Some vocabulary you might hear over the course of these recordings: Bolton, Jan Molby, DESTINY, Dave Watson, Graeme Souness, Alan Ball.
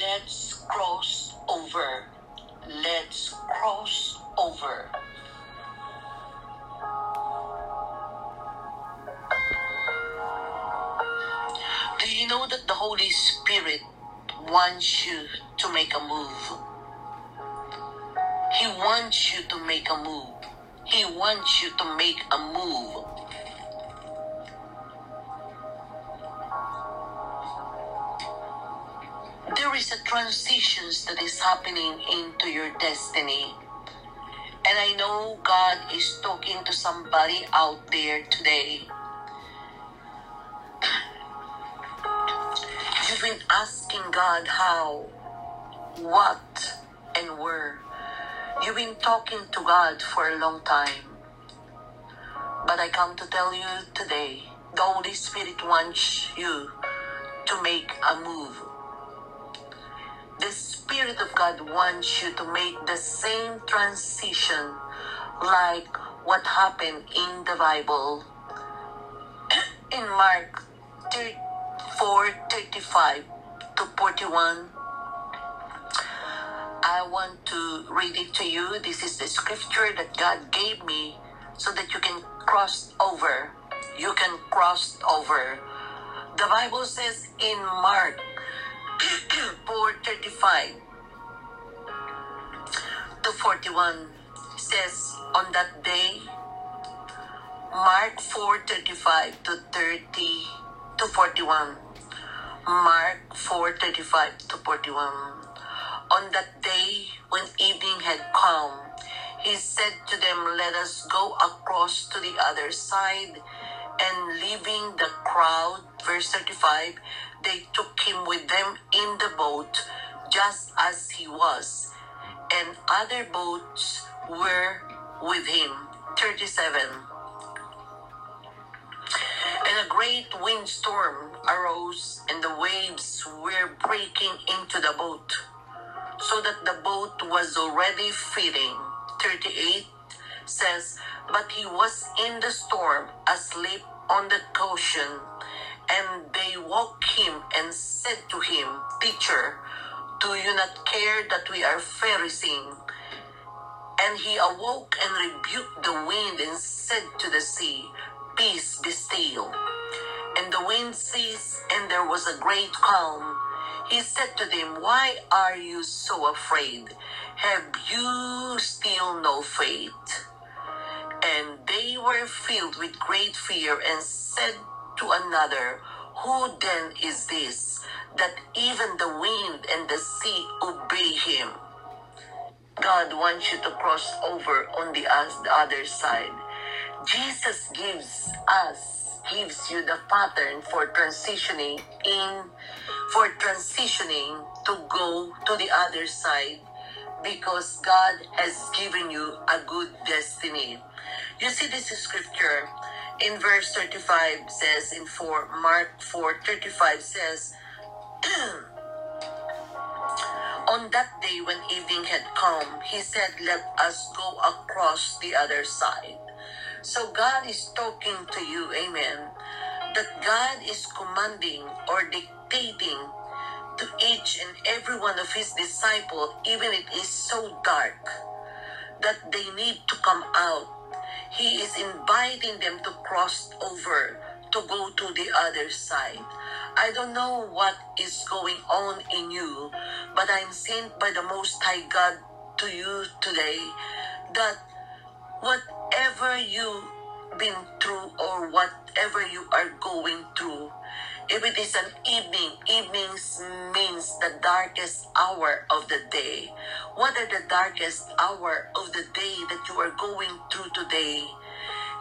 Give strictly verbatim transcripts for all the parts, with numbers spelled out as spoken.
Let's cross over. Let's cross over. Do you know that the Holy Spirit wants you to make a move? He wants you to make a move. He wants you to make a move. There is a transition that is happening into your destiny. And I know God is talking to somebody out there today. You've been asking God how, what, and where. You've been talking to God for a long time. But I come to tell you today, the Holy Spirit wants you to make a move. The Spirit of God wants you to make the same transition like what happened in the Bible. In Mark four thirty-five to forty-one, I want to read it to you. This is the scripture that God gave me so that you can cross over. You can cross over. The Bible says in Mark four thirty-five to forty-one, says on that day, Mark four thirty-five to thirty to forty-one, Mark four thirty-five to forty-one. On that day, when evening had come, he said to them, "Let us go across to the other side." And leaving the crowd, verse thirty-five, they took him with them in the boat, just as he was. And other boats were with him. thirty-seven. And a great windstorm arose, and the waves were breaking into the boat, so that the boat was already filling. thirty-eight says, but he was in the storm, asleep on the cushion, and they woke him and said to him, "Teacher, do you not care that we are perishing?" And he awoke and rebuked the wind and said to the sea, "Peace, be still." And the wind ceased, and there was a great calm. He said to them, "Why are you so afraid? Have you still no faith?" And they were filled with great fear and said to another, "Who then is this, that even the wind and the sea obey him?" God wants you to cross over on the other side. Jesus gives us gives you the pattern for transitioning in, for transitioning to go to the other side, because God has given you a good destiny. You see, this is scripture in verse thirty-five says, in four, Mark four thirty-five says, on that day when evening had come, he said, "Let us go across the other side." So God is talking to you, amen, that God is commanding or dictating to each and every one of his disciples, even it is so dark, that they need to come out. He is inviting them to cross over, to go to the other side. I don't know what is going on in you, but I'm sent by the Most High God to you today that what Whatever you've been through or whatever you are going through, if it is an evening, evenings means the darkest hour of the day. What are the darkest hour of the day that you are going through today?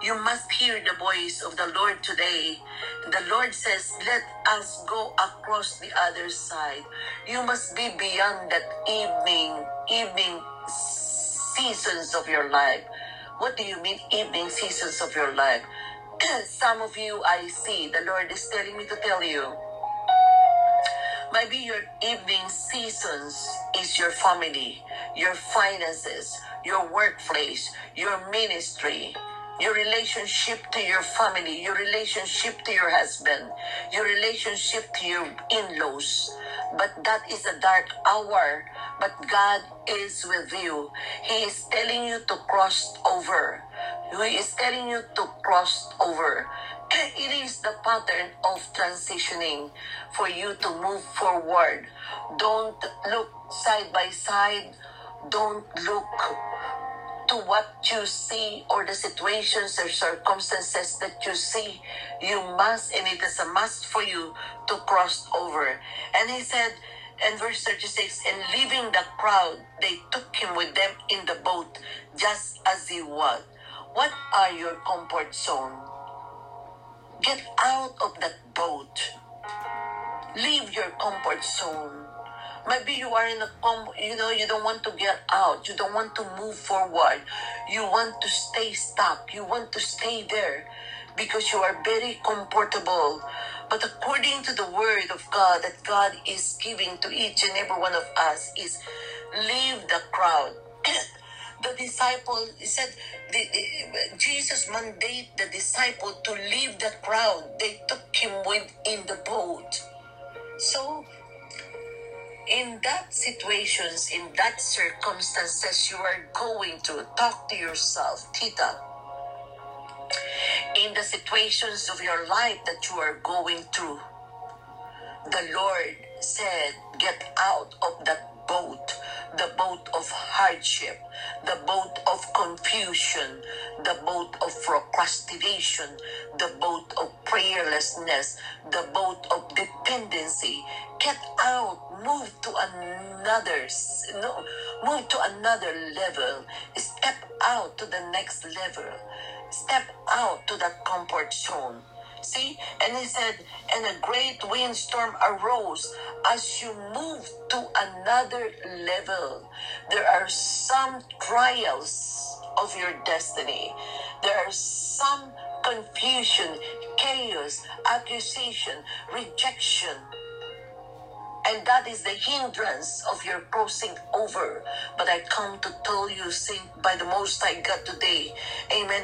You must hear the voice of the Lord today. The Lord says, "Let us go across the other side." You must be beyond that evening, evening seasons of your life. What do you mean, evening seasons of your life? Some of you, I see, the Lord is telling me to tell you, maybe your evening seasons is your family, your finances, your workplace, your ministry, your relationship to your family, your relationship to your husband, your relationship to your in-laws. But that is a dark hour. But God is with you. He is telling you to cross over. He is telling you to cross over. It is the pattern of transitioning for you to move forward. Don't look side by side. Don't look to what you see or the situations or circumstances that you see. You must, and it is a must for you to cross over. And he said in verse thirty-six, and leaving the crowd, they took him with them in the boat, just as he was. What are your comfort zone? Get out of that boat. Leave your comfort zone. Maybe you are in a, you know, you don't want to get out. You don't want to move forward. You want to stay stuck. You want to stay there because you are very comfortable. But according to the word of God that God is giving to each and every one of us is leave the crowd. The disciple, he said, the, the, Jesus mandated the disciple to leave the crowd. They took him within the boat. So, in that situations, in that circumstances, you are going to talk to yourself, Tita. In the situations of your life that you are going through, the Lord said, get out of that boat. The boat of hardship, the boat of confusion, the boat of procrastination, the boat of prayerlessness, the boat of dependency. Get out, move to another, no, move to another level. Step out to the next level. Step out to that comfort zone. See, and he said, and a great windstorm arose as you move to another level. There are some trials of your destiny. There are some confusion, chaos, accusation, rejection. And that is the hindrance of your crossing over. But I come to tell you, Saint, by the Most High God today, amen,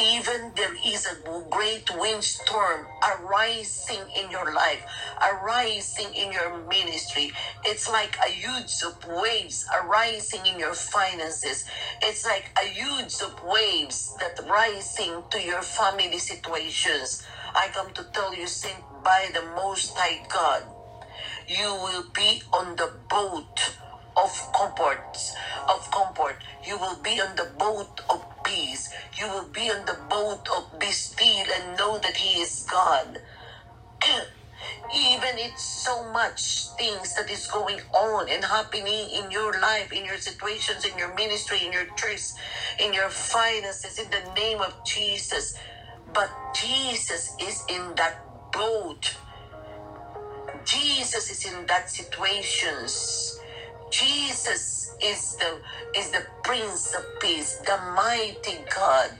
even there is a great windstorm arising in your life, arising in your ministry. It's like a huge of waves arising in your finances. It's like a huge of waves that rising to your family situations. I come to tell you, Saint, by the Most High God, you will be on the boat of comfort, of comfort. You will be on the boat of peace. You will be on the boat of be still and know that He is God. Even it's so much things that is going on and happening in your life, in your situations, in your ministry, in your church, in your finances, in the name of Jesus. But Jesus is in that boat. Jesus is in that situations. Jesus is the is the Prince of Peace, the mighty God,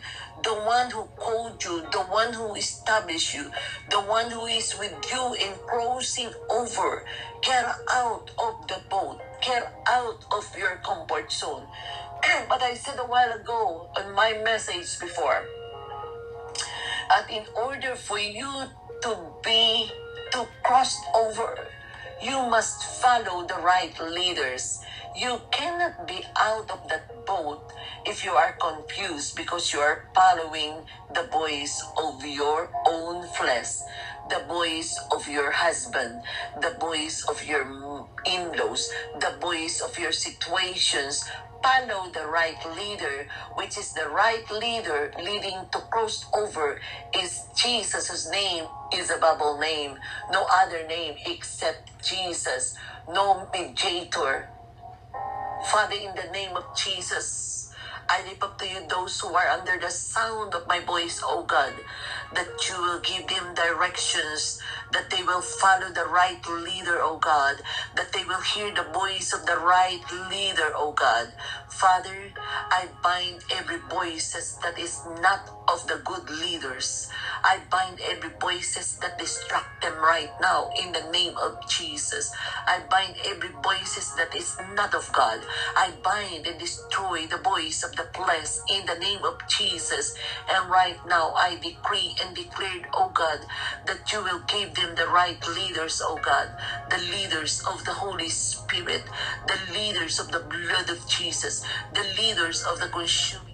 the one who called you, the one who established you, the one who is with you in crossing over. Get out of the boat. Get out of your comfort zone. But I said a while ago on my message before, that in order for you to be to cross over, you must follow the right leaders. You cannot be out of that boat if you are confused because you are following the voice of your own flesh, the voice of your husband, the voice of your in-laws, the voice of your situations. Follow the right leader, which is the right leader leading to cross over is Jesus, whose name is above all name. No other name except Jesus. No mediator. Father, in the name of Jesus, I lift up to you those who are under the sound of my voice, O God, that you will give them directions, that they will follow the right leader, O God, that they will hear the voice of the right leader, O God. Father, I bind every voice that is not of the good leaders. I bind every voices that distract them right now in the name of Jesus. I bind every voices that is not of God. I bind and destroy the voice of the flesh in the name of Jesus. And right now I decree and declare, oh God, that you will give them the right leaders, oh God, the leaders of the Holy Spirit, the leaders of the blood of Jesus, the leaders of the consuming